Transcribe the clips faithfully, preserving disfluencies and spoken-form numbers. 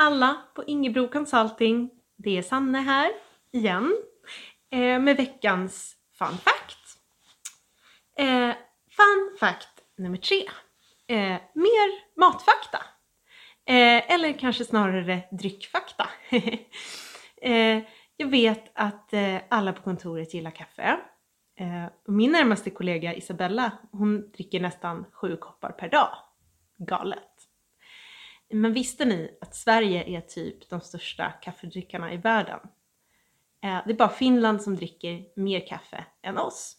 alla på Ingebro Consulting. Det är Sanne här igen eh, med veckans fun fact. Eh, fun fact nummer tre. Eh, mer matfakta. Eh, eller kanske snarare dryckfakta. eh, jag vet att eh, alla på kontoret gillar kaffe. Min närmaste kollega Isabella, hon dricker nästan sju koppar per dag. Galet. Men visste ni att Sverige är typ de största kaffedrickarna i världen? Det är bara Finland som dricker mer kaffe än oss.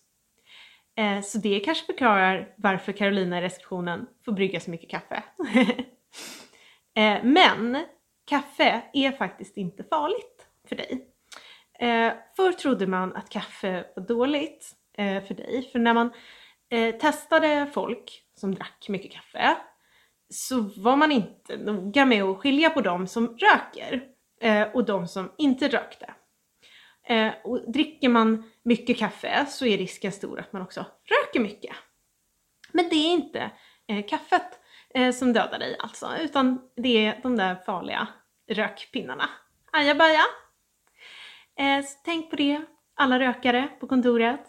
Så det kanske förklarar varför Carolina i receptionen får brygga så mycket kaffe. Men kaffe är faktiskt inte farligt för dig. Eh, förr trodde man att kaffe var dåligt eh, för dig. För när man eh, testade folk som drack mycket kaffe så var man inte noga med att skilja på de som röker eh, och de som inte rökte. Eh, och dricker man mycket kaffe så är risken stor att man också röker mycket. Men det är inte eh, kaffet eh, som dödar dig alltså, utan det är de där farliga rökpinnarna. Ajabaja! Så tänk på det, alla rökare på kontoret.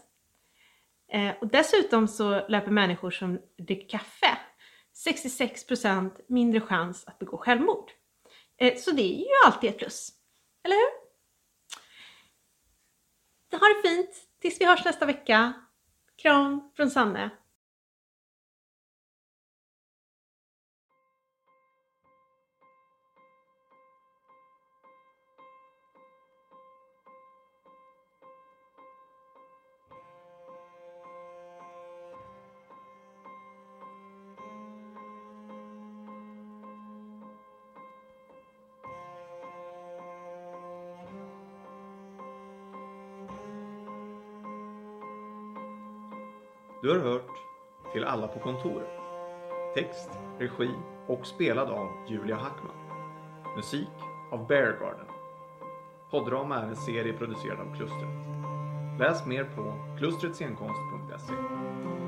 Och dessutom så löper människor som dricker kaffe sextiosex procent mindre chans att begå självmord. Så det är ju alltid ett plus, eller hur? Ha det fint, tills vi hörs nästa vecka. Kram från Sanne. Du har hört Till alla på kontor. Text, regi och spelad av Julia Hackman. Musik av Bear Garden. Poddrama är en serie producerad av Klustret. Läs mer på klustret scenkonst punkt se.